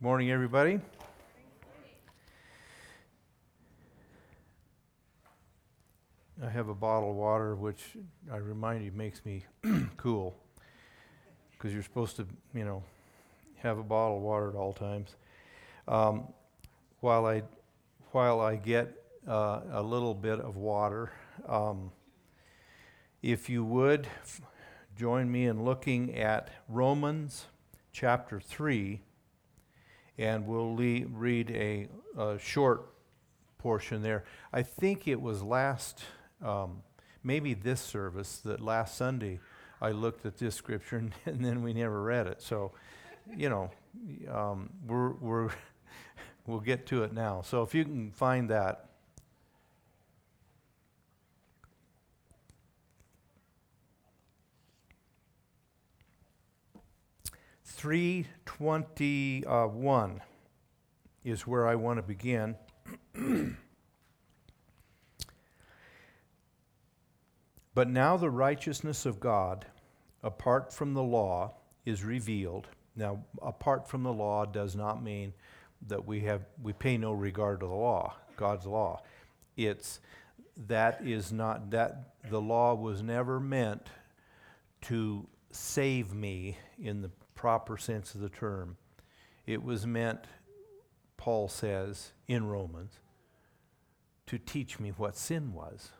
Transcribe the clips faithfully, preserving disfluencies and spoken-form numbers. Morning, everybody. I have a bottle of water, which I remind you makes me cool, because you're supposed to, you know, have a bottle of water at all times. Um, while I, while I get uh, a little bit of water, um, if you would f- join me in looking at Romans chapter three. And we'll le- read a, a short portion there. I think it was last, um, maybe this service, that last Sunday I looked at this scripture and, and then we never read it. So, you know, um, we're, we're we'll get to it now. So if you can find that. three twenty-one is where I want to begin. But now the righteousness of God, apart from the law, is revealed. Now, apart from the law does not mean that we have we pay no regard to the law, God's law. It's that is not that the law was never meant to save me in the proper sense of the term. It was meant, Paul says in Romans, to teach me what sin was,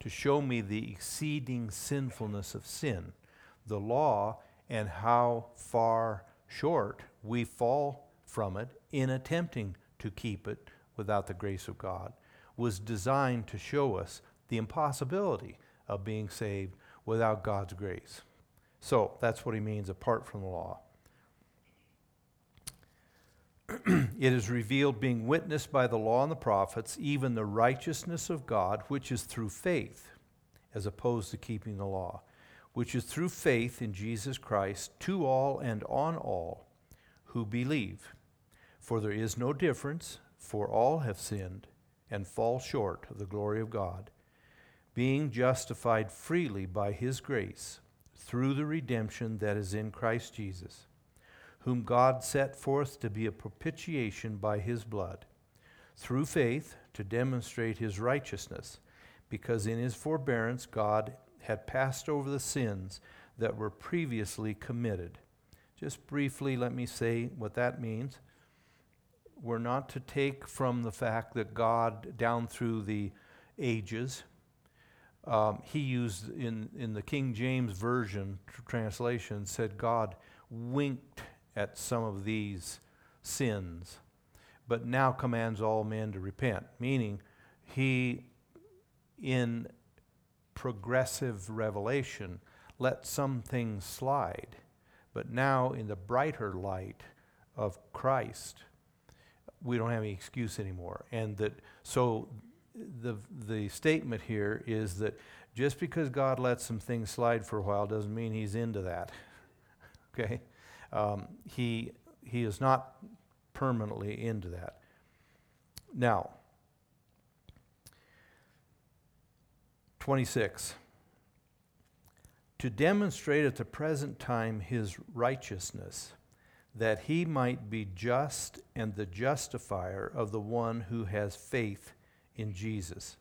to show me the exceeding sinfulness of sin, the law, and how far short we fall from it in attempting to keep it without the grace of God, was designed to show us the impossibility of being saved without God's grace. So that's what he means, apart from the law. It is revealed, being witnessed by the law and the prophets, even the righteousness of God, which is through faith, as opposed to keeping the law, which is through faith in Jesus Christ, to all and on all who believe. For there is no difference, for all have sinned and fall short of the glory of God, being justified freely by his grace, through the redemption that is in Christ Jesus, whom God set forth to be a propitiation by his blood, through faith to demonstrate his righteousness, because in his forbearance God had passed over the sins that were previously committed. Just briefly, let me say what that means. We're not to take from the fact that God, down through the ages, Um, he used, in, in the King James Version tr- translation, said God winked at some of these sins, but now commands all men to repent, meaning he, in progressive revelation, let some things slide, but now in the brighter light of Christ, we don't have any excuse anymore. And that so... The the statement here is that just because God lets some things slide for a while doesn't mean he's into that. Okay? Um, he he is not permanently into that. Now, twenty-six. To demonstrate at the present time his righteousness, that he might be just and the justifier of the one who has faith in Jesus.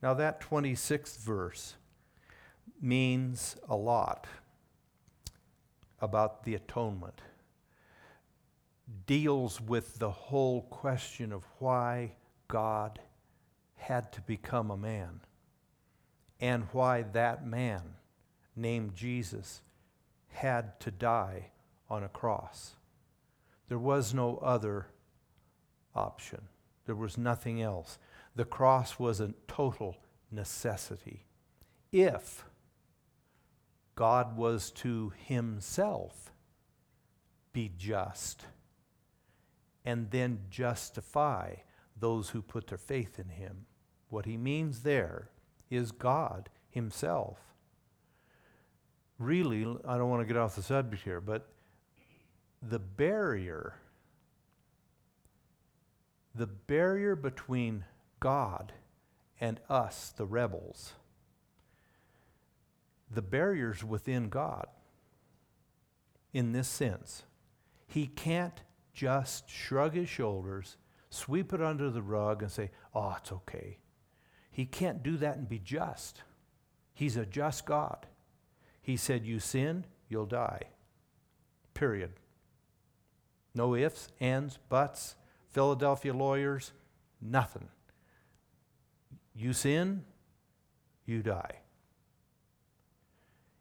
Now that twenty-sixth verse means a lot about the atonement. Deals with the whole question of why God had to become a man, and why that man named Jesus had to die on a cross. There was no other option. There was nothing else. The cross was a total necessity. If God was to himself be just and then justify those who put their faith in him, what he means there is God himself. Really, I don't want to get off the subject here, but the barrier, the barrier between God and us, the rebels, the barriers within God in this sense. He can't just shrug his shoulders, sweep it under the rug, and say, oh, it's okay. He can't do that and be just. He's a just God. He said, you sin, you'll die. Period. No ifs, ands, buts, Philadelphia lawyers, nothing. You sin, you die.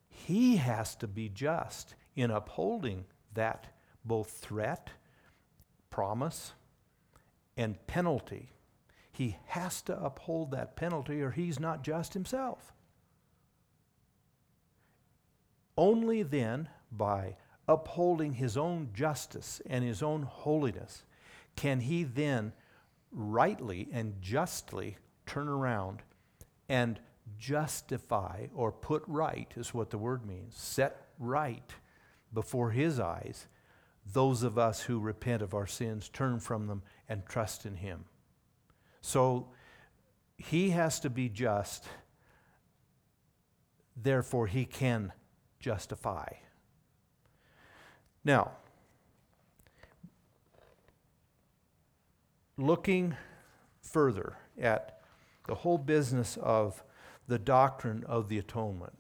He has to be just in upholding that both threat, promise, and penalty. He has to uphold that penalty or he's not just himself. Only then, by upholding his own justice and his own holiness, can he then rightly and justly turn around and justify or put right, is what the word means, set right before his eyes, those of us who repent of our sins, turn from them, and trust in him. So he has to be just, therefore he can justify. Now, looking further at the whole business of the doctrine of the atonement.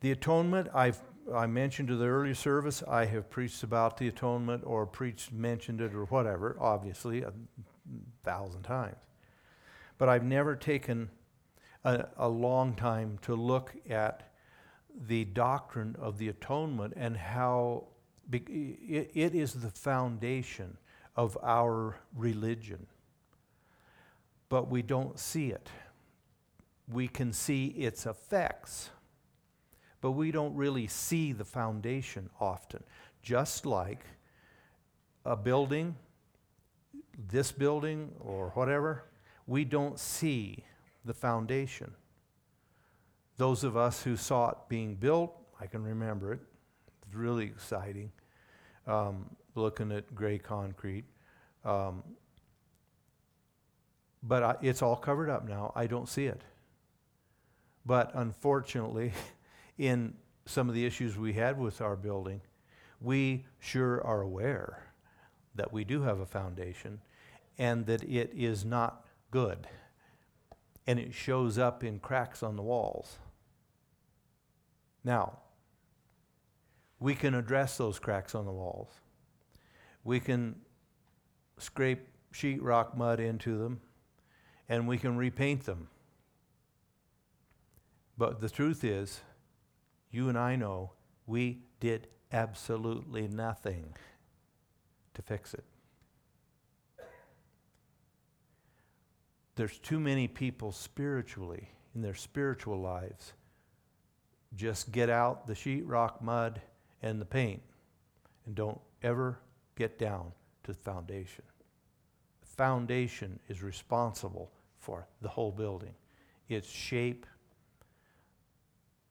The atonement, I've I mentioned in the earlier service, I have preached about the atonement or preached, mentioned it or whatever, obviously, a thousand times. But I've never taken a, a long time to look at the doctrine of the atonement and how it, it is the foundation of our religion. But we don't see it. We can see its effects, but we don't really see the foundation often. Just like a building, this building or whatever, we don't see the foundation. Those of us who saw it being built, I can remember it, it's really exciting, um, looking at gray concrete. Um, but I, it's all covered up now, I don't see it. But unfortunately, in some of the issues we had with our building, we sure are aware that we do have a foundation and that it is not good. And it shows up in cracks on the walls. Now, we can address those cracks on the walls. We can scrape sheetrock mud into them and we can repaint them. But the truth is, you and I know we did absolutely nothing to fix it. There's too many people spiritually, in their spiritual lives, just get out the sheetrock mud and the paint and don't ever get down to the foundation. The foundation is responsible for the whole building. Its shape,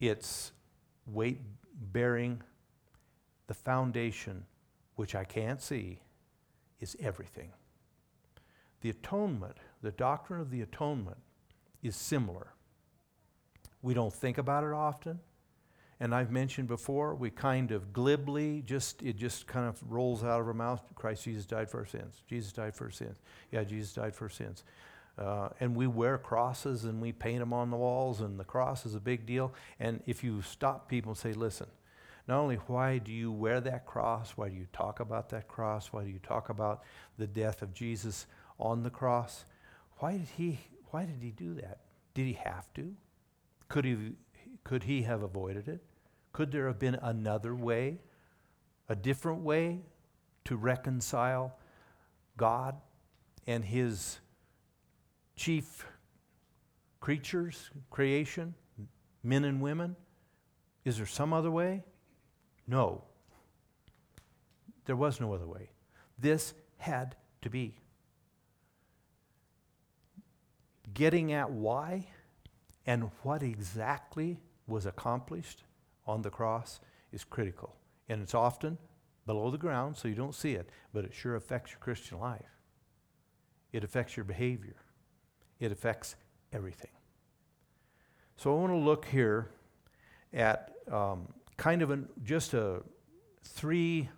its weight bearing, the foundation, which I can't see, is everything. The atonement, the doctrine of the atonement is similar. We don't think about it often. And I've mentioned before, we kind of glibly, just it just kind of rolls out of our mouth, Christ Jesus died for our sins. Jesus died for our sins. Yeah, Jesus died for our sins. Uh, and we wear crosses and we paint them on the walls, and the cross is a big deal. And if you stop people and say, listen, not only why do you wear that cross, why do you talk about that cross, why do you talk about the death of Jesus on the cross, why did he, why did he do that? Did he have to? Could he, could he have avoided it? Could there have been another way, a different way to reconcile God and his chief creatures, creation, men and women? Is there some other way? No. There was no other way. This had to be. Getting at why and what exactly was accomplished on the cross is critical. And it's often below the ground, so you don't see it, but it sure affects your Christian life. It affects your behavior. It affects everything. So I want to look here at um, kind of an, just a three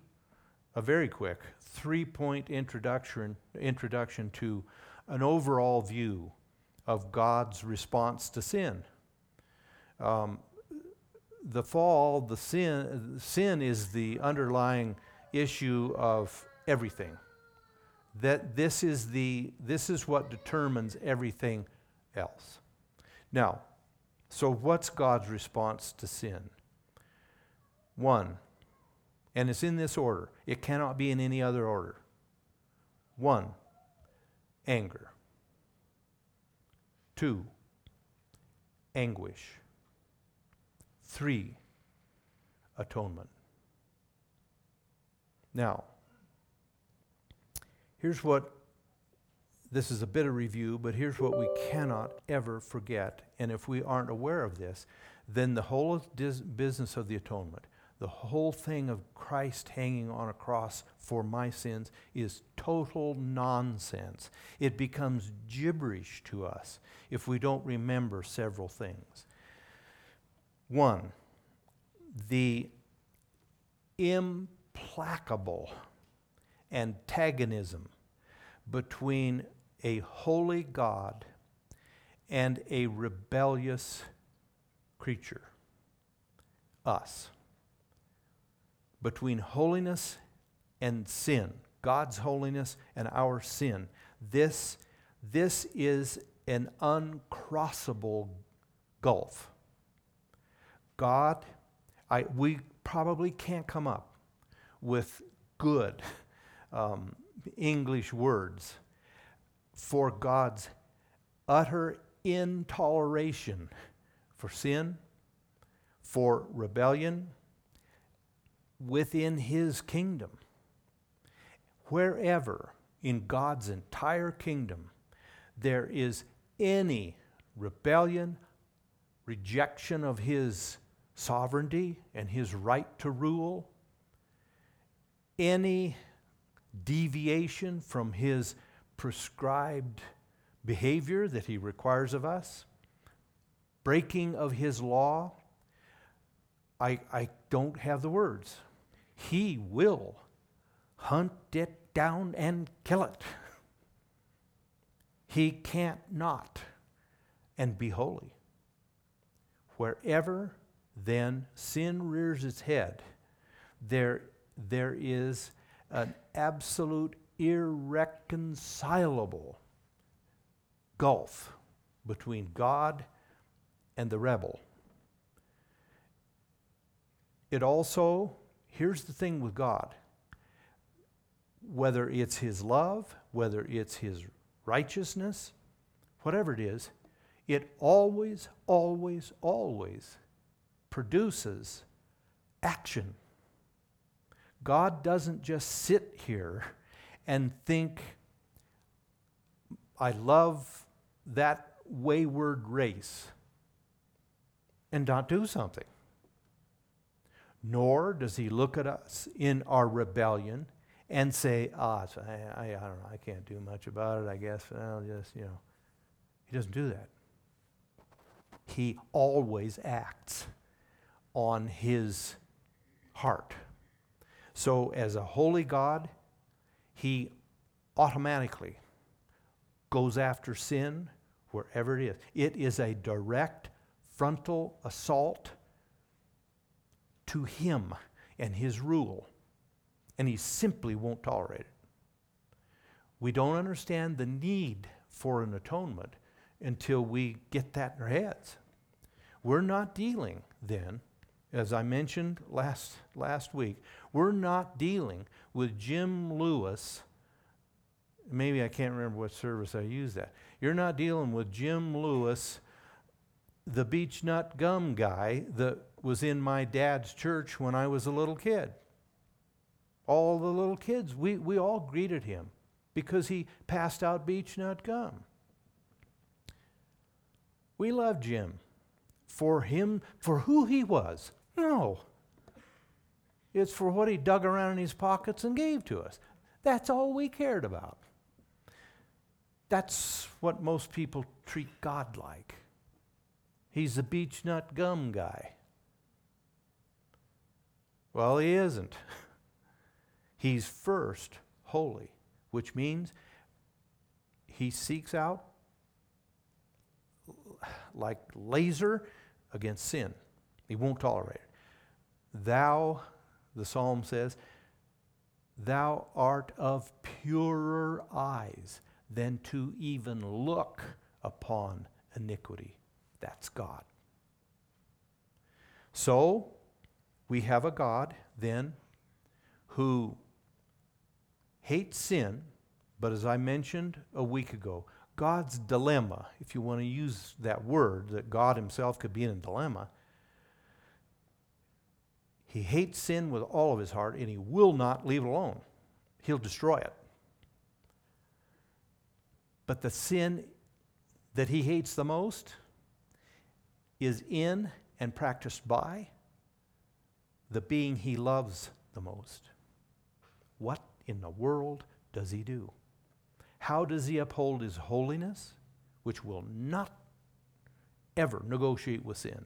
a very quick three-point introduction, introduction to an overall view of God's response to sin. Um, the fall, the sin, sin is the underlying issue of everything. That this is the this is what determines everything else. Now, so what's God's response to sin? One, and it's in this order. It cannot be in any other order. One, anger. Two, anguish. Three, atonement. Now, here's what, this is a bit of review, but here's what we cannot ever forget. And if we aren't aware of this, then the whole business of the atonement, the whole thing of Christ hanging on a cross for my sins is total nonsense. It becomes gibberish to us if we don't remember several things. One, the implacable antagonism between a holy God and a rebellious creature, us. Between holiness and sin, God's holiness and our sin. This, this is an uncrossable gulf. God, I, we probably can't come up with good um, English words for God's utter intoleration for sin, for rebellion within his kingdom. Wherever in God's entire kingdom there is any rebellion, rejection of his sovereignty and his right to rule, any deviation from his prescribed behavior that he requires of us, breaking of his law, I, I don't have the words. He will hunt it down and kill it. He can't not and be holy. Wherever then sin rears its head, there, there is an absolute irreconcilable gulf between God and the rebel. It also, here's the thing with God, whether it's his love, whether it's his righteousness, whatever it is, it always, always, always produces action. God doesn't just sit here and think, I love that wayward race, and not do something. Nor does he look at us in our rebellion and say, ah, oh, I, I, I don't know, I can't do much about it, I guess, I'll just, you know. He doesn't do that. He always acts on his heart. So as a holy God, he automatically goes after sin wherever it is. It is a direct frontal assault to him and his rule, and he simply won't tolerate it. We don't understand the need for an atonement until we get that in our heads. We're not dealing then, as I mentioned last last week, we're not dealing with Jim Lewis. Maybe I can't remember what service I used that. You're not dealing with Jim Lewis, the beech nut gum guy that was in my dad's church when I was a little kid. All the little kids, we, we all greeted him because he passed out beech nut gum. We loved Jim for him, for who he was. No. It's for what he dug around in his pockets and gave to us. That's all we cared about. That's what most people treat God like. He's the beech nut gum guy. Well, he isn't. He's first holy, which means he seeks out like laser against sin. He won't tolerate it. Thou, the psalm says, thou art of purer eyes than to even look upon iniquity. That's God. So we have a God then who hates sin, but as I mentioned a week ago, God's dilemma, if you want to use that word, that God himself could be in a dilemma, he hates sin with all of his heart, and he will not leave it alone. He'll destroy it. But the sin that he hates the most is in and practiced by the being he loves the most. What in the world does he do? How does he uphold his holiness, which will not ever negotiate with sin?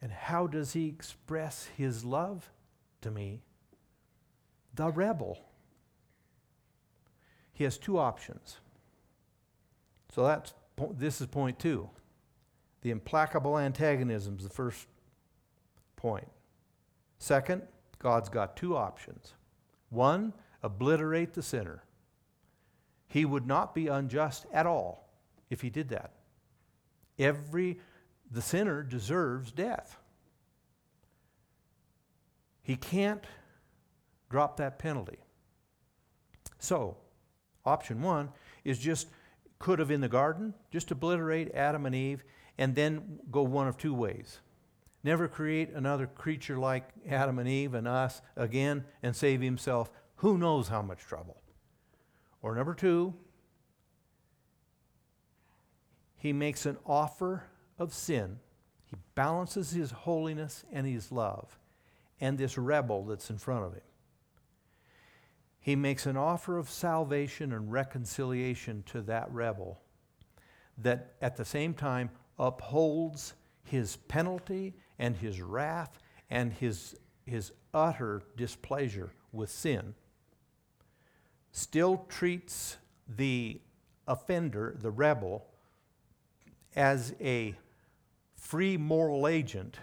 And how does he express his love to me? The rebel. He has two options. So that's this is point two. The implacable antagonism is the first point. Second, God's got two options. One, obliterate the sinner. He would not be unjust at all if he did that. Every the sinner deserves death. He can't drop that penalty. So, option one is just, could have in the garden, just obliterate Adam and Eve and then go one of two ways. Never create another creature like Adam and Eve and us again and save himself who knows how much trouble. Or number two, he makes an offer of sin. He balances his holiness and his love and this rebel that's in front of him. He makes an offer of salvation and reconciliation to that rebel that at the same time upholds his penalty and his wrath and his, his utter displeasure with sin, still treats the offender, the rebel, as a free moral agent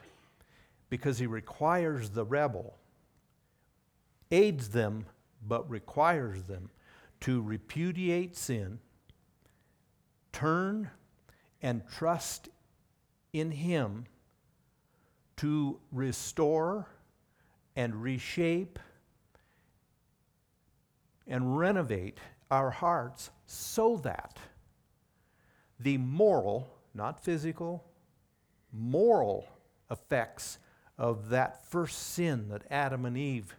because he requires the rebel, aids them but requires them to repudiate sin, turn and trust in him to restore and reshape and renovate our hearts so that the moral, not physical, moral effects of that first sin that Adam and Eve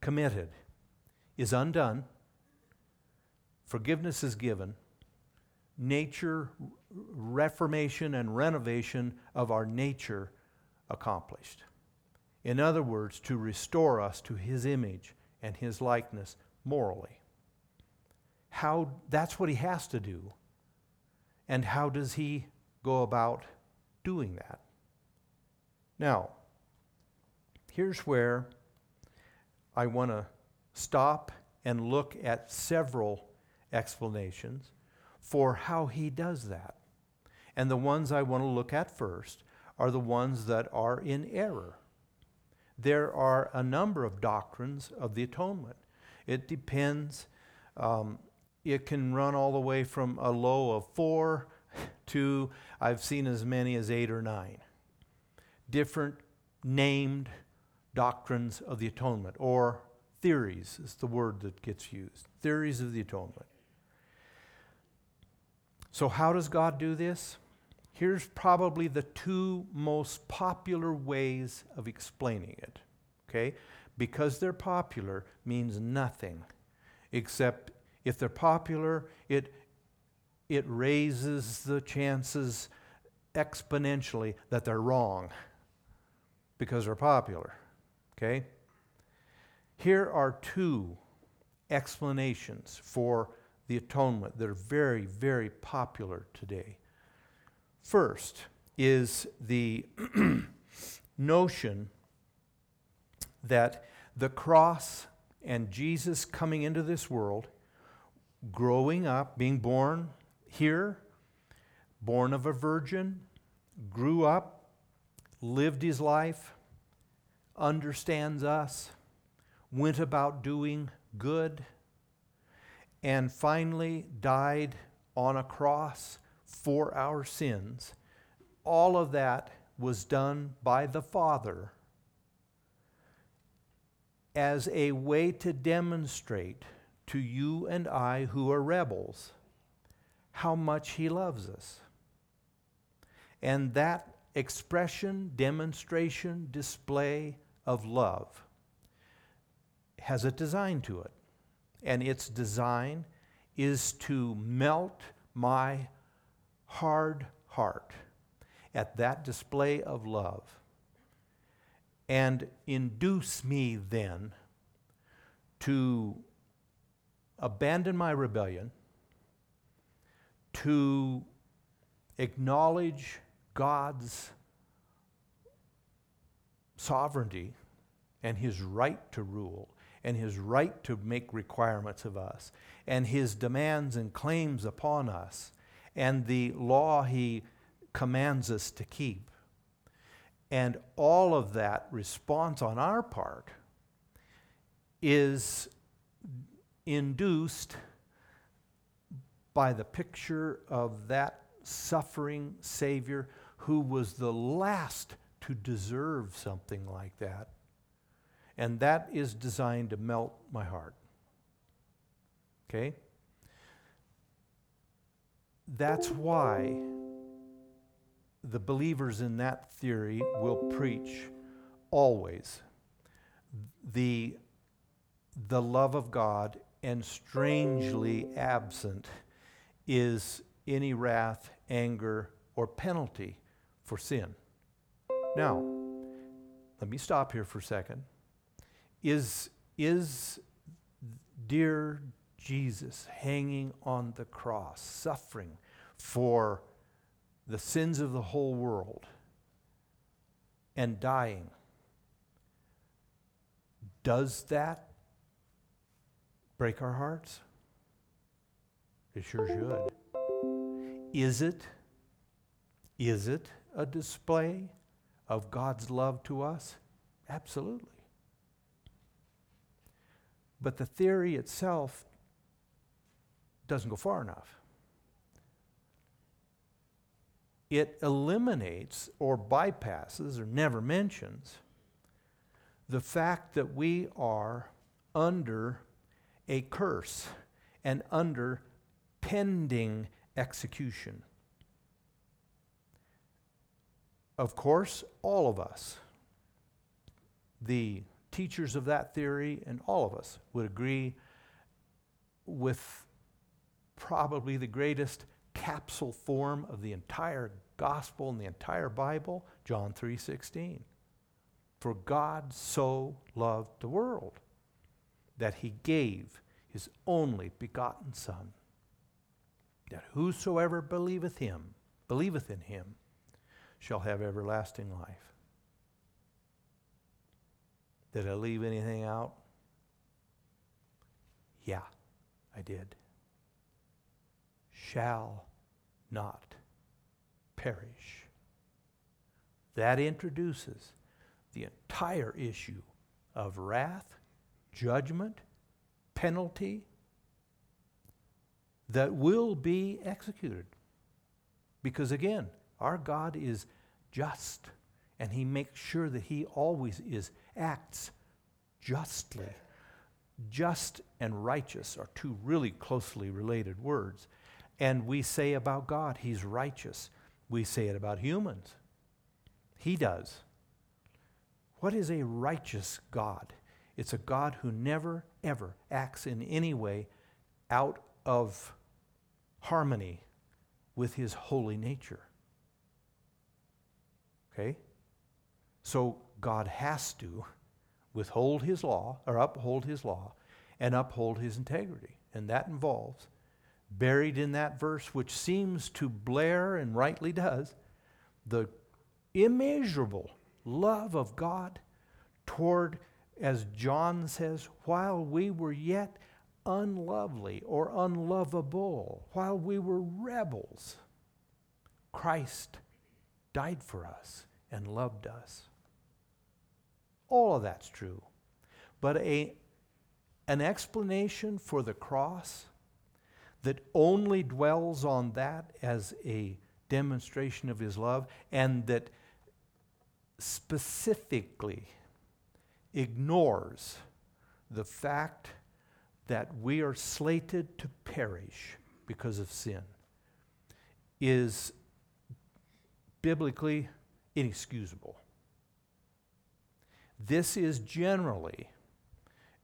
committed is undone. Forgiveness is given. Nature, reformation and renovation of our nature accomplished. In other words, to restore us to his image and his likeness morally. How, that's what he has to do. And how does he go about doing that? Now, here's where I want to stop and look at several explanations for how he does that. And the ones I want to look at first are the ones that are in error. There are a number of doctrines of the atonement. It depends. Um, It can run all the way from a low of four to I've seen as many as eight or nine different named doctrines of the atonement, or theories is the word that gets used, theories of the atonement. So how does God do this? Here's probably the two most popular ways of explaining it, okay? Because they're popular means nothing except if they're popular, it, it raises the chances exponentially that they're wrong because they're popular, okay? Here are two explanations for the atonement that are very, very popular today. First is the notion that the cross and Jesus coming into this world, growing up, being born here, born of a virgin, grew up, lived his life, understands us, went about doing good, and finally died on a cross for our sins. All of that was done by the Father as a way to demonstrate to you and I who are rebels how much he loves us. And that expression, demonstration, display of love has a design to it. And its design is to melt my hard heart at that display of love and induce me then to abandon my rebellion, to acknowledge God's sovereignty and his right to rule and his right to make requirements of us and his demands and claims upon us and the law he commands us to keep. And all of that response on our part is induced by the picture of that suffering Savior who was the last to deserve something like that. And that is designed to melt my heart. Okay? That's why the believers in that theory will preach always the, the love of God, and strangely absent is any wrath, anger, or penalty for sin. Now, let me stop here for a second. Is, is dear Jesus hanging on the cross, suffering for the sins of the whole world and dying, does that break our hearts? It sure should. Is it, is it a display of God's love to us? Absolutely. But the theory itself doesn't go far enough. It eliminates or bypasses or never mentions the fact that we are under a curse and under pending execution. Of course, all of us, the teachers of that theory and all of us would agree with probably the greatest capsule form of the entire gospel and the entire Bible, John three sixteen. For God so loved the world that he gave his only begotten Son, that whosoever believeth him, believeth in him, shall have everlasting life. Did I leave anything out? Yeah, I did. Shall not perish. That introduces the entire issue of wrath, judgment, penalty that will be executed. Because again, our God is just, and he makes sure that he always is acts justly. Just and righteous are two really closely related words. And we say about God, he's righteous. We say it about humans. He does. What is a righteous God? It's a God who never, ever acts in any way out of harmony with his holy nature. Okay? So God has to withhold his law, or uphold his law, and uphold his integrity. And that involves, buried in that verse, which seems to blare, and rightly does, the immeasurable love of God toward as John says, while we were yet unlovely or unlovable, while we were rebels, Christ died for us and loved us. All of that's true. But a, an explanation for the cross that only dwells on that as a demonstration of his love, and that specifically ignores the fact that we are slated to perish because of sin, is biblically inexcusable. This is generally,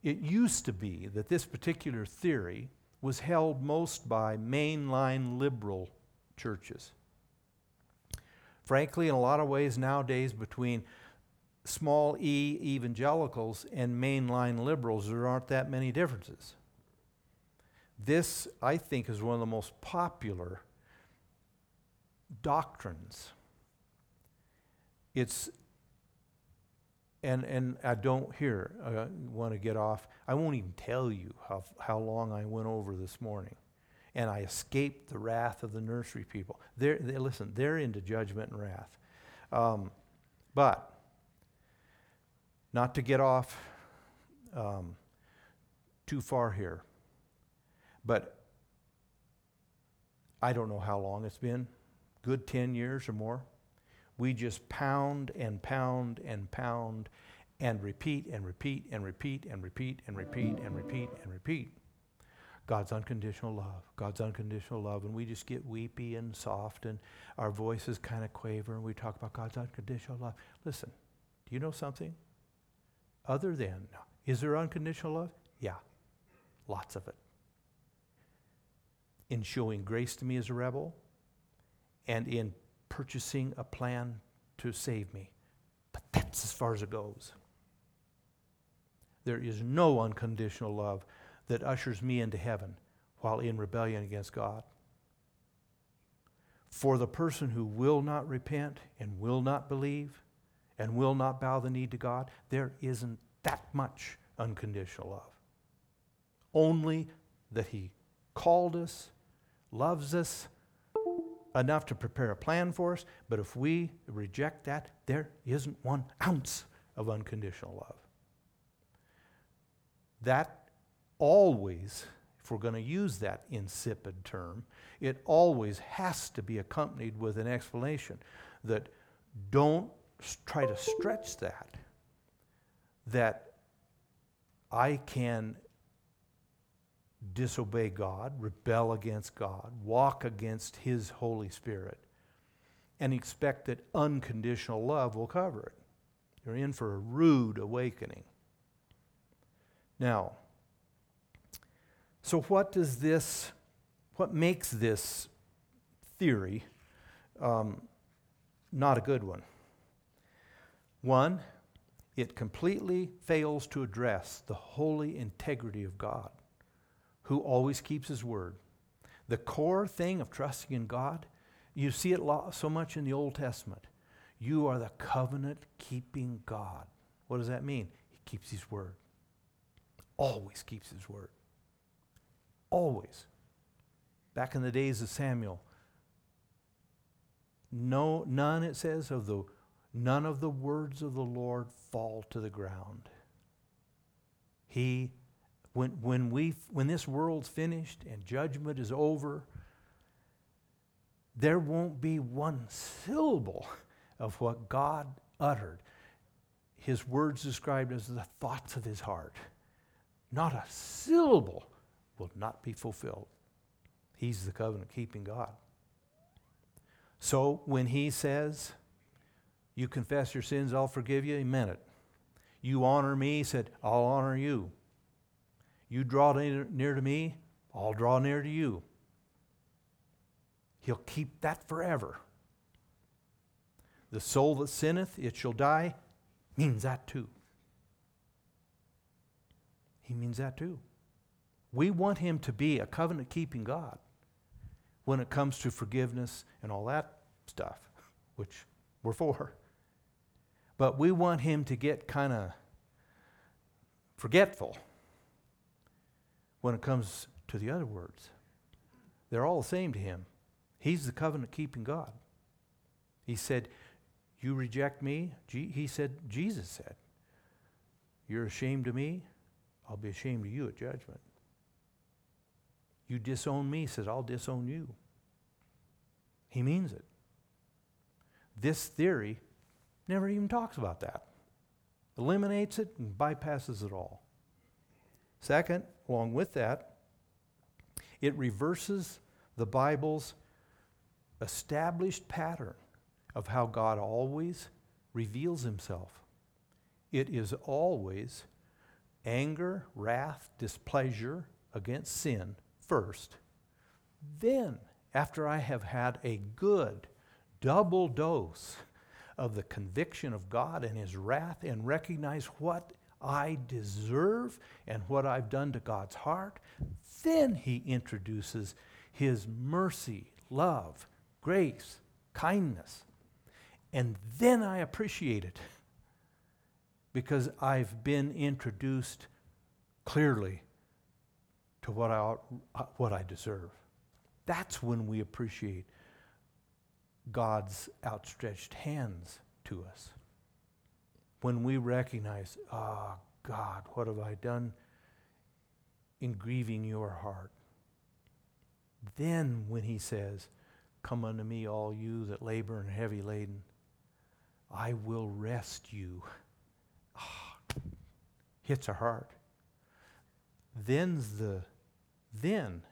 it used to be that this particular theory was held most by mainline liberal churches. Frankly, in a lot of ways nowadays, between small e evangelicals and mainline liberals, there aren't that many differences. This, I think, is one of the most popular doctrines. It's, and and I don't hear, I want to get off, I won't even tell you how, how long I went over this morning. And I escaped the wrath of the nursery people. They're, they, listen, they're into judgment and wrath. Um, but, not to get off um, too far here, but I don't know how long it's been, good ten years or more. We just pound and pound and pound and repeat and repeat and repeat and repeat and repeat and repeat and repeat. God's unconditional love, God's unconditional love, and we just get weepy and soft and our voices kind of quaver and we talk about God's unconditional love. Listen, do you know something? Other than, is there unconditional love? Yeah, lots of it. In showing grace to me as a rebel and in purchasing a plan to save me. But that's as far as it goes. There is no unconditional love that ushers me into heaven while in rebellion against God. For the person who will not repent and will not believe and will not bow the knee to God, there isn't that much unconditional love. Only that he called us, loves us enough to prepare a plan for us, but if we reject that, there isn't one ounce of unconditional love. That always, if we're going to use that insipid term, it always has to be accompanied with an explanation that don't try to stretch that, that I can disobey God, rebel against God, walk against His Holy Spirit, and expect that unconditional love will cover it. You're in for a rude awakening. Now, so what does this, what makes this theory um, not a good one? One, it completely fails to address the holy integrity of God, who always keeps His word. The core thing of trusting in God, you see it so much in the Old Testament. You are the covenant-keeping God. What does that mean? He keeps His word. Always keeps His word. Always. Back in the days of Samuel, no, none, it says, of the, none of the words of the Lord fall to the ground. He, when, when, we, when this world's finished and judgment is over, there won't be one syllable of what God uttered. His words described as the thoughts of His heart. Not a syllable will not be fulfilled. He's the covenant-keeping God. So when He says, you confess your sins, I'll forgive you, He meant it. You honor me, He said, I'll honor you. You draw near to me, I'll draw near to you. He'll keep that forever. The soul that sinneth, it shall die, means that too. He means that too. We want Him to be a covenant-keeping God when it comes to forgiveness and all that stuff, which we're for. But we want Him to get kind of forgetful when it comes to the other words. They're all the same to him. He's the covenant-keeping God. He said, you reject me? Je- he said, Jesus said, you're ashamed of me? I'll be ashamed of you at judgment. You disown me, he says, I'll disown you. He means it. This theory never even talks about that. Eliminates it and bypasses it all. Second, along with that, it reverses the Bible's established pattern of how God always reveals himself. It is always anger, wrath, displeasure against sin first. Then, after I have had a good double dose of the conviction of God and his wrath and recognize what I deserve and what I've done to God's heart, then he introduces his mercy, love, grace, kindness. And then I appreciate it because I've been introduced clearly to what I ought, what I deserve. That's when we appreciate God's outstretched hands to us. When we recognize, ah, God, what have I done in grieving your heart? Then when he says, come unto me all you that labor and are heavy laden, I will rest you. Ah, hits our heart. Then's the, then,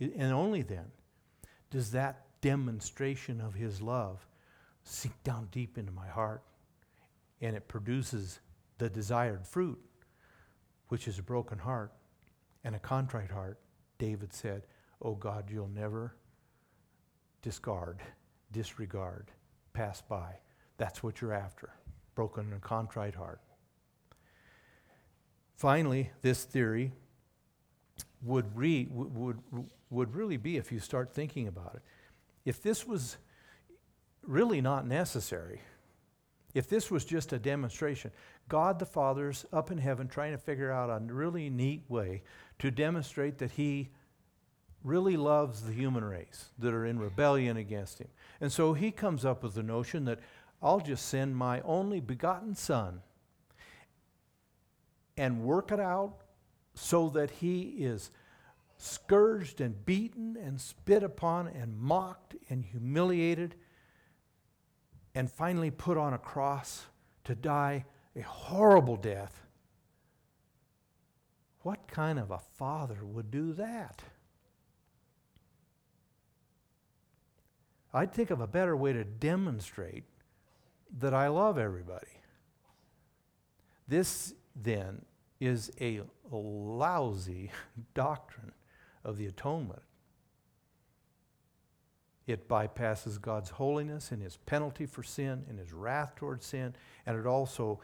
and only then, does that demonstration of his love sink down deep into my heart, and it produces the desired fruit, which is a broken heart and a contrite heart. David said, oh God, you'll never discard, disregard, pass by. That's what you're after, broken and contrite heart. Finally, this theory would re, would would really be, if you start thinking about it, if this was really not necessary, if this was just a demonstration, God the Father's up in heaven trying to figure out a really neat way to demonstrate that he really loves the human race that are in rebellion against him. And so he comes up with the notion that I'll just send my only begotten son and work it out so that he is scourged and beaten and spit upon and mocked and humiliated and finally put on a cross to die a horrible death. What kind of a father would do that? I'd think of a better way to demonstrate that I love everybody. This, then, is a lousy doctrine of the atonement. It bypasses God's holiness and his penalty for sin and his wrath toward sin, and it also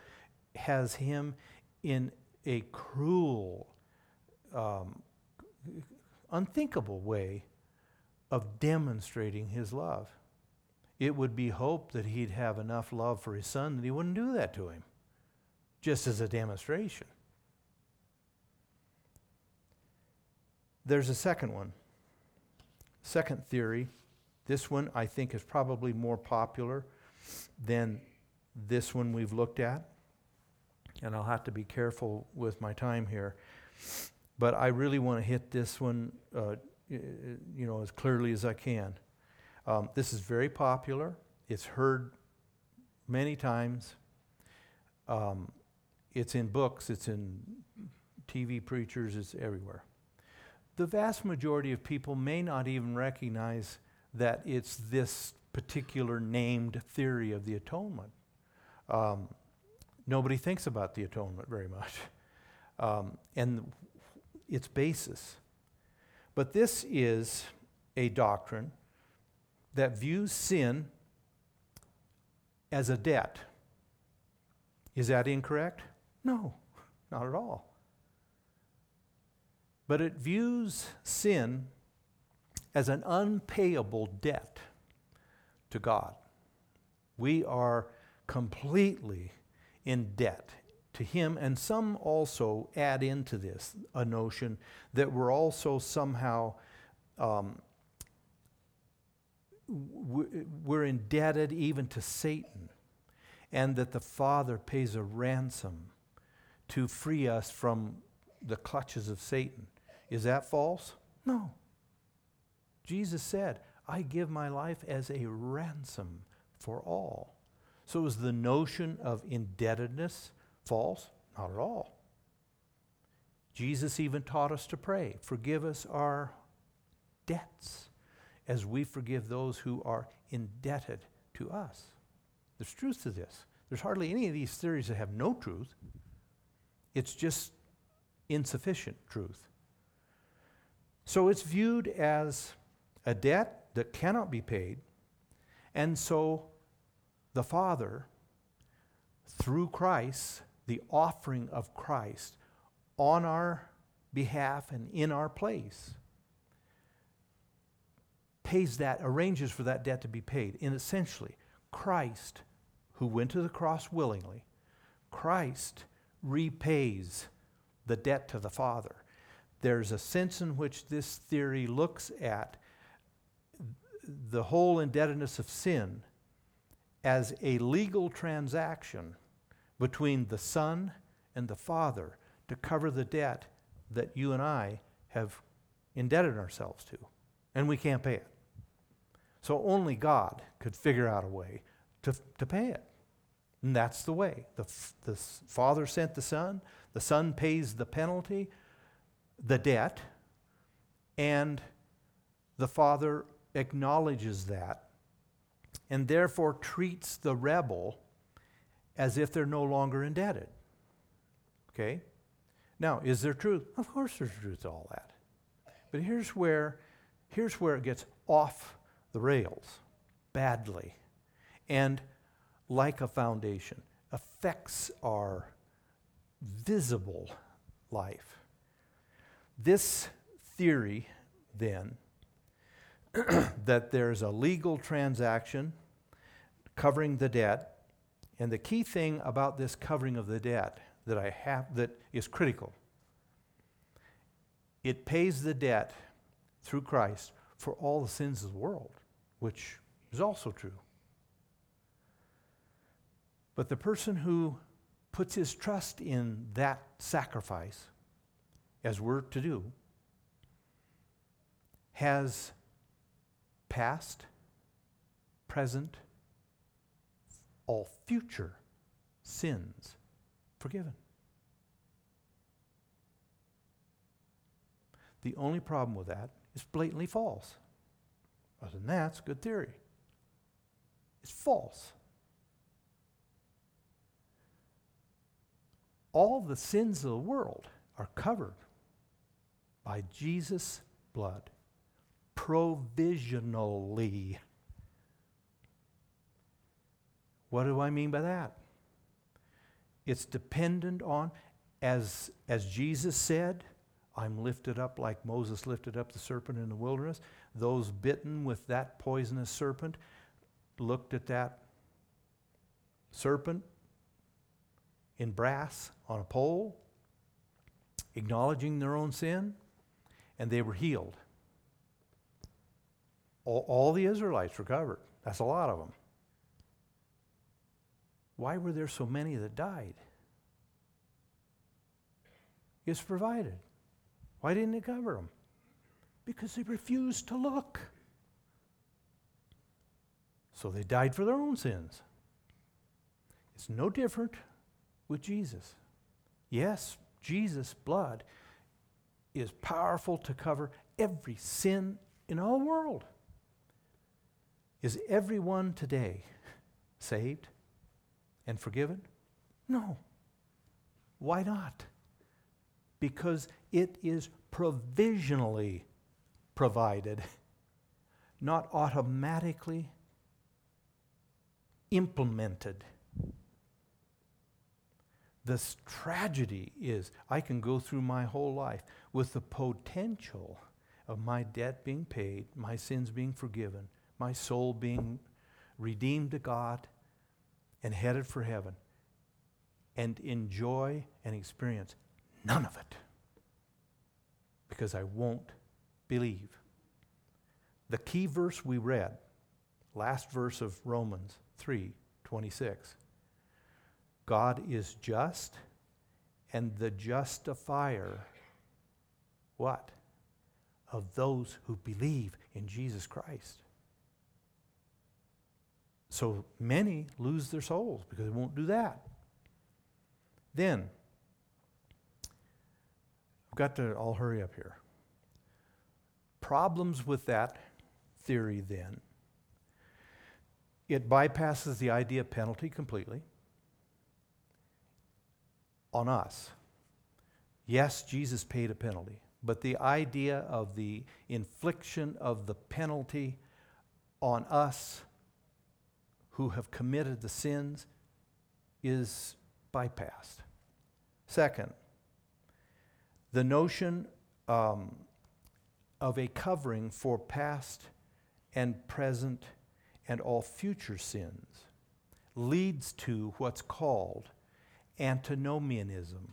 has him in a cruel, um, unthinkable way of demonstrating his love. It would be hoped that he'd have enough love for his son that he wouldn't do that to him, just as a demonstration. There's a second one, second theory. This one I think is probably more popular than this one we've looked at. And I'll have to be careful with my time here. But I really want to hit this one uh, you know, as clearly as I can. Um, this is very popular. It's heard many times. Um, it's in books. It's in T V preachers. It's everywhere. The vast majority of people may not even recognize that it's this particular named theory of the atonement. Um, nobody thinks about the atonement very much, um, and its basis. But this is a doctrine that views sin as a debt. Is that incorrect? No, not at all. But it views sin as an unpayable debt to God. We are completely in debt to him, and some also add into this a notion that we're also somehow, um, we're indebted even to Satan, and that the Father pays a ransom to free us from the clutches of Satan. Is that false? No. Jesus said, I give my life as a ransom for all. So is the notion of indebtedness false? Not at all. Jesus even taught us to pray, forgive us our debts as we forgive those who are indebted to us. There's truth to this. There's hardly any of these theories that have no truth. It's just insufficient truth. So it's viewed as a debt that cannot be paid, and so the Father, through Christ, the offering of Christ, on our behalf and in our place, pays that, arranges for that debt to be paid. And essentially, Christ, who went to the cross willingly, Christ repays the debt to the Father. There's a sense in which this theory looks at the whole indebtedness of sin as a legal transaction between the Son and the Father to cover the debt that you and I have indebted ourselves to, and we can't pay it. So only God could figure out a way to, to pay it, and that's the way. The, the Father sent the Son, the Son pays the penalty, the debt, and the Father acknowledges that and therefore treats the rebel as if they're no longer indebted. Okay? Now, is there truth? Of course there's truth to all that. But here's where, here's where it gets off the rails badly, and like a foundation, affects our visible life. This theory, then, that there's a legal transaction covering the debt, and the key thing about this covering of the debt that I have that is critical, it pays the debt through Christ for all the sins of the world, which is also true. But the person who puts his trust in that sacrifice, as we're to do, has past, present, all future sins forgiven. The only problem with that is blatantly false. Other than that, it's a good theory. It's false. All the sins of the world are covered by Jesus' blood. Provisionally. What do I mean by that? It's dependent on, as, as Jesus said, I'm lifted up like Moses lifted up the serpent in the wilderness. Those bitten with that poisonous serpent looked at that serpent in brass on a pole, acknowledging their own sin, and they were healed. All, all the Israelites were covered. That's a lot of them. Why were there so many that died? It's provided. Why didn't it cover them? Because they refused to look. So they died for their own sins. It's no different with Jesus. Yes, Jesus' blood is powerful to cover every sin in all the world. Is everyone today saved and forgiven? No. Why not? Because it is provisionally provided, not automatically implemented. The tragedy is I can go through my whole life with the potential of my debt being paid, my sins being forgiven, my soul being redeemed to God and headed for heaven. and enjoy and experience none of it, because I won't believe. The key verse we read, last verse of Romans three twenty-six, God is just, and the justifier, what? Of those who believe in Jesus Christ. So many lose their souls because they won't do that. Then, I've got to, I'll hurry up here. Problems with that theory then. It bypasses the idea of penalty completely on us. Yes, Jesus paid a penalty, but the idea of the infliction of the penalty on us who have committed the sins is bypassed. Second, the notion um, of a covering for past and present and all future sins leads to what's called antinomianism,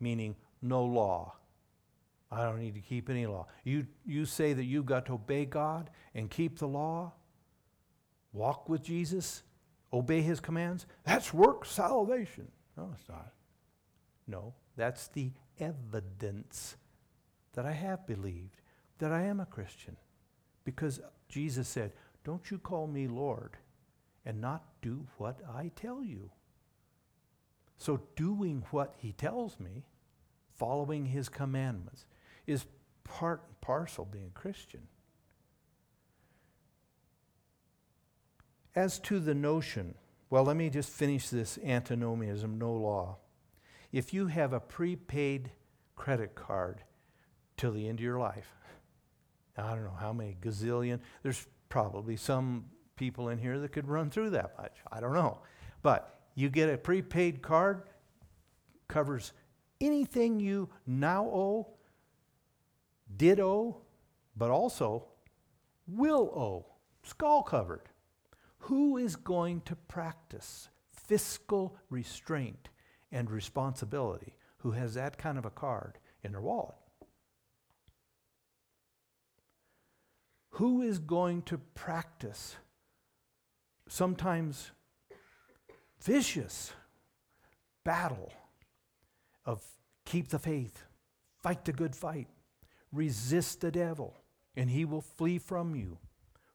meaning no law. I don't need to keep any law. You, you say that you've got to obey God and keep the law, walk with Jesus, obey his commands. That's work salvation. No, it's not. No, that's the evidence that I have believed, that I am a Christian. Because Jesus said, don't you call me Lord and not do what I tell you. So doing what he tells me, following his commandments, is part and parcel being a Christian. As to the notion, well, let me just finish this antinomianism, no law. If you have a prepaid credit card till the end of your life, I don't know how many gazillion, there's probably some people in here that could run through that much, I don't know. But you get a prepaid card, covers anything you now owe, did owe, but also will owe, it's all covered. Who is going to practice fiscal restraint and responsibility who has that kind of a card in their wallet? Who is going to practice sometimes vicious battle of keep the faith, fight the good fight, resist the devil, and he will flee from you?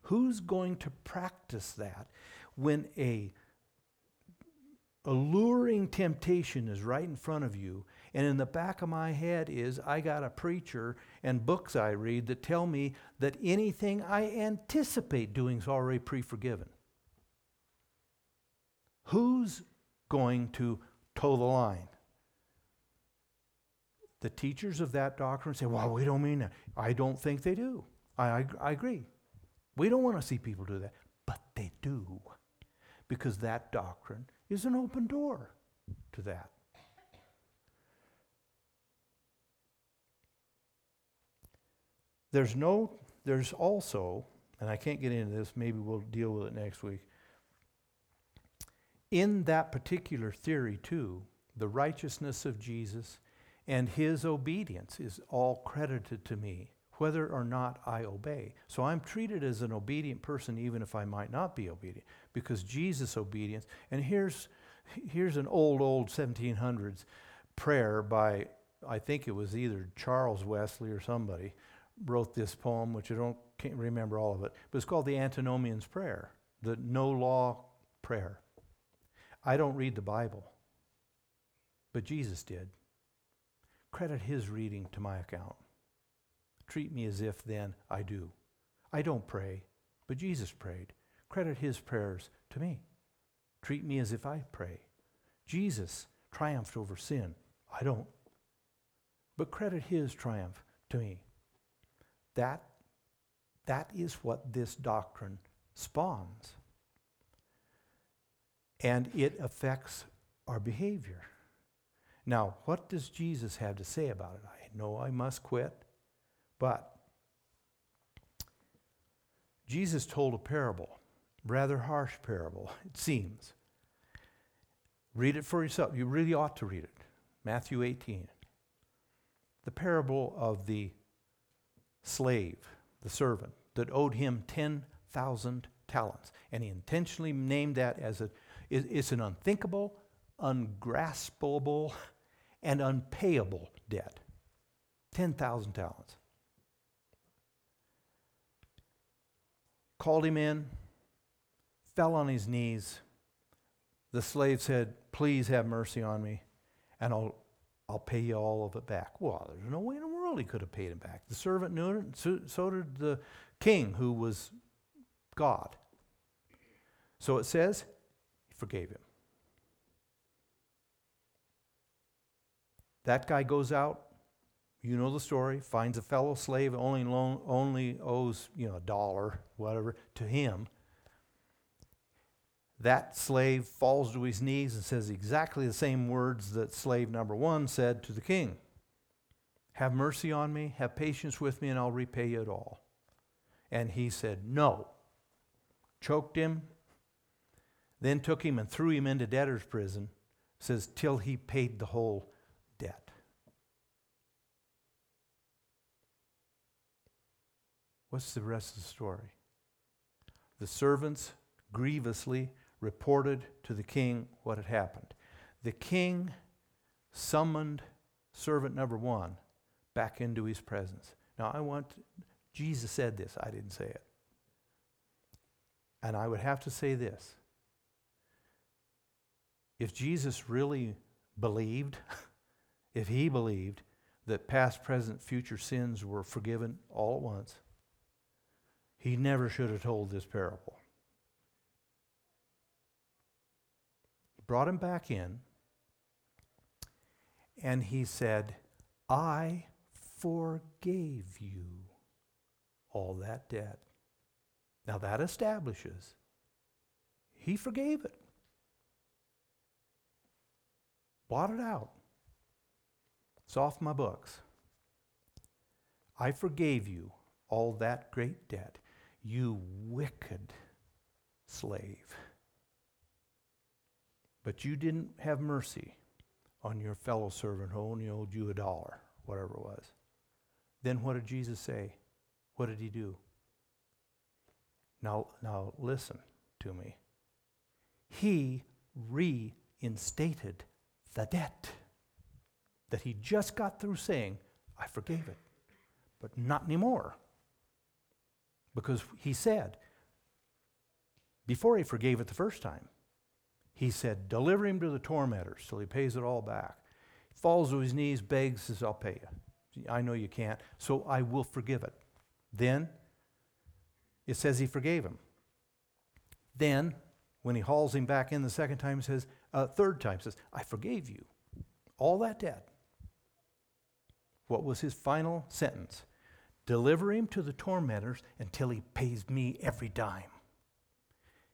Who's going to practice that when a alluring temptation is right in front of you, and in the back of my head is, I got a preacher and books I read that tell me that anything I anticipate doing is already pre-forgiven? Who's going to toe the line? The teachers of that doctrine say, well, we don't mean that. I don't think they do. I, I, I agree. We don't want to see people do that, but they do, because that doctrine is an open door to that. There's no, there's also, and I can't get into this, maybe we'll deal with it next week. In that particular theory too, the righteousness of Jesus and his obedience is all credited to me, whether or not I obey. So I'm treated as an obedient person even if I might not be obedient, because Jesus' obedience, and here's here's an old, old seventeen hundreds prayer by, I think it was either Charles Wesley or somebody, wrote this poem, which I don't can't remember all of it, but it's called the Antinomian's Prayer, the no law prayer. I don't read the Bible, but Jesus did. Credit his reading to my account. Treat me as if then I do. I don't pray, but Jesus prayed. Credit his prayers to me. Treat me as if I pray. Jesus triumphed over sin. I don't. But credit his triumph to me. That, that is what this doctrine spawns. And it affects our behavior. Now, what does Jesus have to say about it? I know I must quit. But Jesus told a parable, rather harsh parable, it seems. Read it for yourself. You really ought to read it. Matthew eighteen. The parable of the slave, the servant, that owed him ten thousand talents. And he intentionally named that as a, it's an unthinkable, ungraspable, and unpayable debt. ten thousand talents. Called him in, fell on his knees. The slave said, "Please have mercy on me, and I'll I'll pay you all of it back." Well, there's no way in the world he could have paid him back. The servant knew it, so, so did the king, who was God. So it says, he forgave him. That guy goes out, you know the story, finds a fellow slave, only loan, only owes, you know, a dollar, whatever, to him. That slave falls to his knees and says exactly the same words that slave number one said to the king. "Have mercy on me, have patience with me, and I'll repay you it all." And he said no. Choked him, then took him and threw him into debtor's prison, says, till he paid the whole debt. What's the rest of the story? The servants grievously reported to the king what had happened. The king summoned servant number one back into his presence. Now I want, Jesus said this, I didn't say it. And I would have to say this. If Jesus really believed, if he believed that past, present, future sins were forgiven all at once, he never should have told this parable. Brought him back in, and he said, "I forgave you all that debt." Now that establishes he forgave it. Blot it out. It's off my books. "I forgave you all that great debt, you wicked slave. But you didn't have mercy on your fellow servant who only owed you a dollar," whatever it was. Then what did Jesus say? What did he do? Now, now listen to me. He reinstated the debt that he just got through saying, "I forgave it," but not anymore. Because he said, before he forgave it the first time, he said, "Deliver him to the tormentors till he pays it all back." He falls to his knees, begs, says, "I'll pay you. I know you can't, so I will forgive it." Then it says he forgave him. Then when he hauls him back in the second time, says, uh, third time, says, "I forgave you all that debt." What was his final sentence? "Deliver him to the tormentors until he pays me every dime."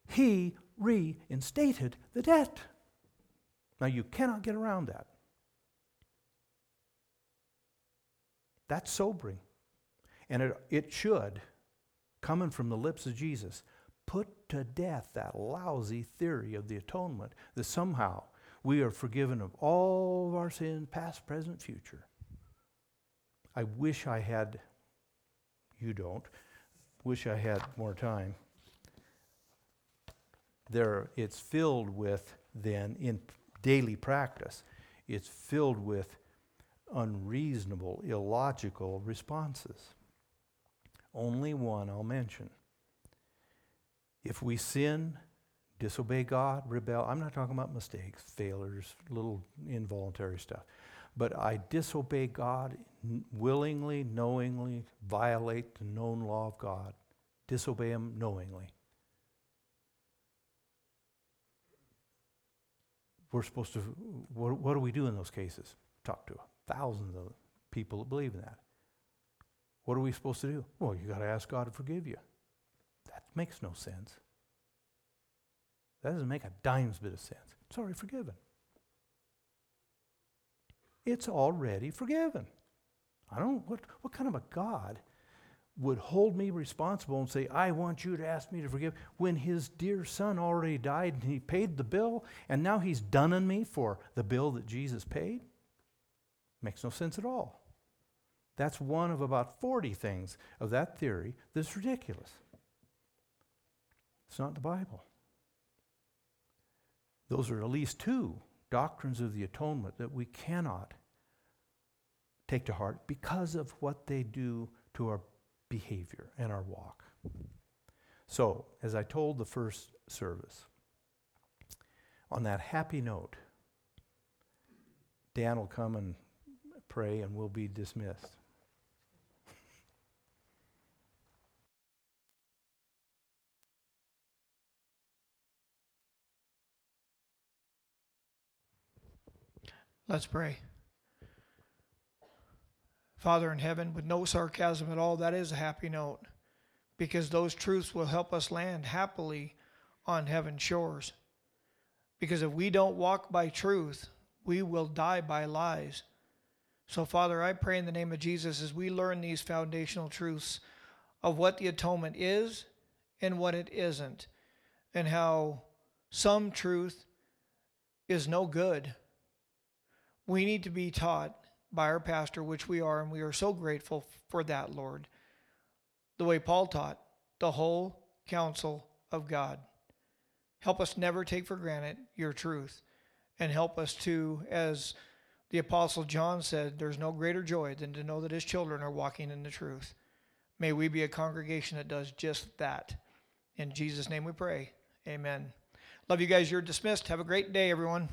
He reinstated the debt. Now you cannot get around that. That's sobering. And it, it should, coming from the lips of Jesus, put to death that lousy theory of the atonement that somehow we are forgiven of all of our sins, past, present, future. I wish I had, you don't, wish I had more time. There, it's filled with, then, in daily practice, it's filled with unreasonable, illogical responses. Only one I'll mention. If we sin, disobey God, rebel, I'm not talking about mistakes, failures, little involuntary stuff, but I disobey God willingly, knowingly, violate the known law of God, disobey him knowingly. We're supposed to, what, what do we do in those cases? Talk to thousands of people that believe in that. What are we supposed to do? Well, you got to ask God to forgive you. That makes no sense. That doesn't make a dime's bit of sense. It's already forgiven. It's already forgiven. I don't, what, what kind of a God would hold me responsible and say, I want you to ask me to forgive, when his dear son already died and he paid the bill, and now he's dunning me for the bill that Jesus paid? Makes no sense at all. That's one of about forty things of that theory that's ridiculous. It's not the Bible. Those are at least two doctrines of the atonement that we cannot take to heart because of what they do to our behavior and our walk. So, as I told the first service, on that happy note, Dan will come and pray and we'll be dismissed. Let's pray. Father in heaven, with no sarcasm at all, that is a happy note, because those truths will help us land happily on heaven's shores. Because if we don't walk by truth, we will die by lies. So, Father, I pray in the name of Jesus, as we learn these foundational truths of what the atonement is and what it isn't, and how some truth is no good. We need to be taught by our pastor, which we are, and we are so grateful for that, Lord, the way Paul taught the whole counsel of God. Help us never take for granted your truth, and help us to, as the Apostle John said, there's no greater joy than to know that his children are walking in the truth. May we be a congregation that does just that. In Jesus' name we pray. Amen. Love you guys. You're dismissed. Have a great day, everyone.